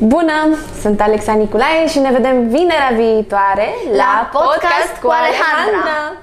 Bună! Sunt Alexa Niculae și ne vedem vinerea viitoare la PodCast cu Alejandra!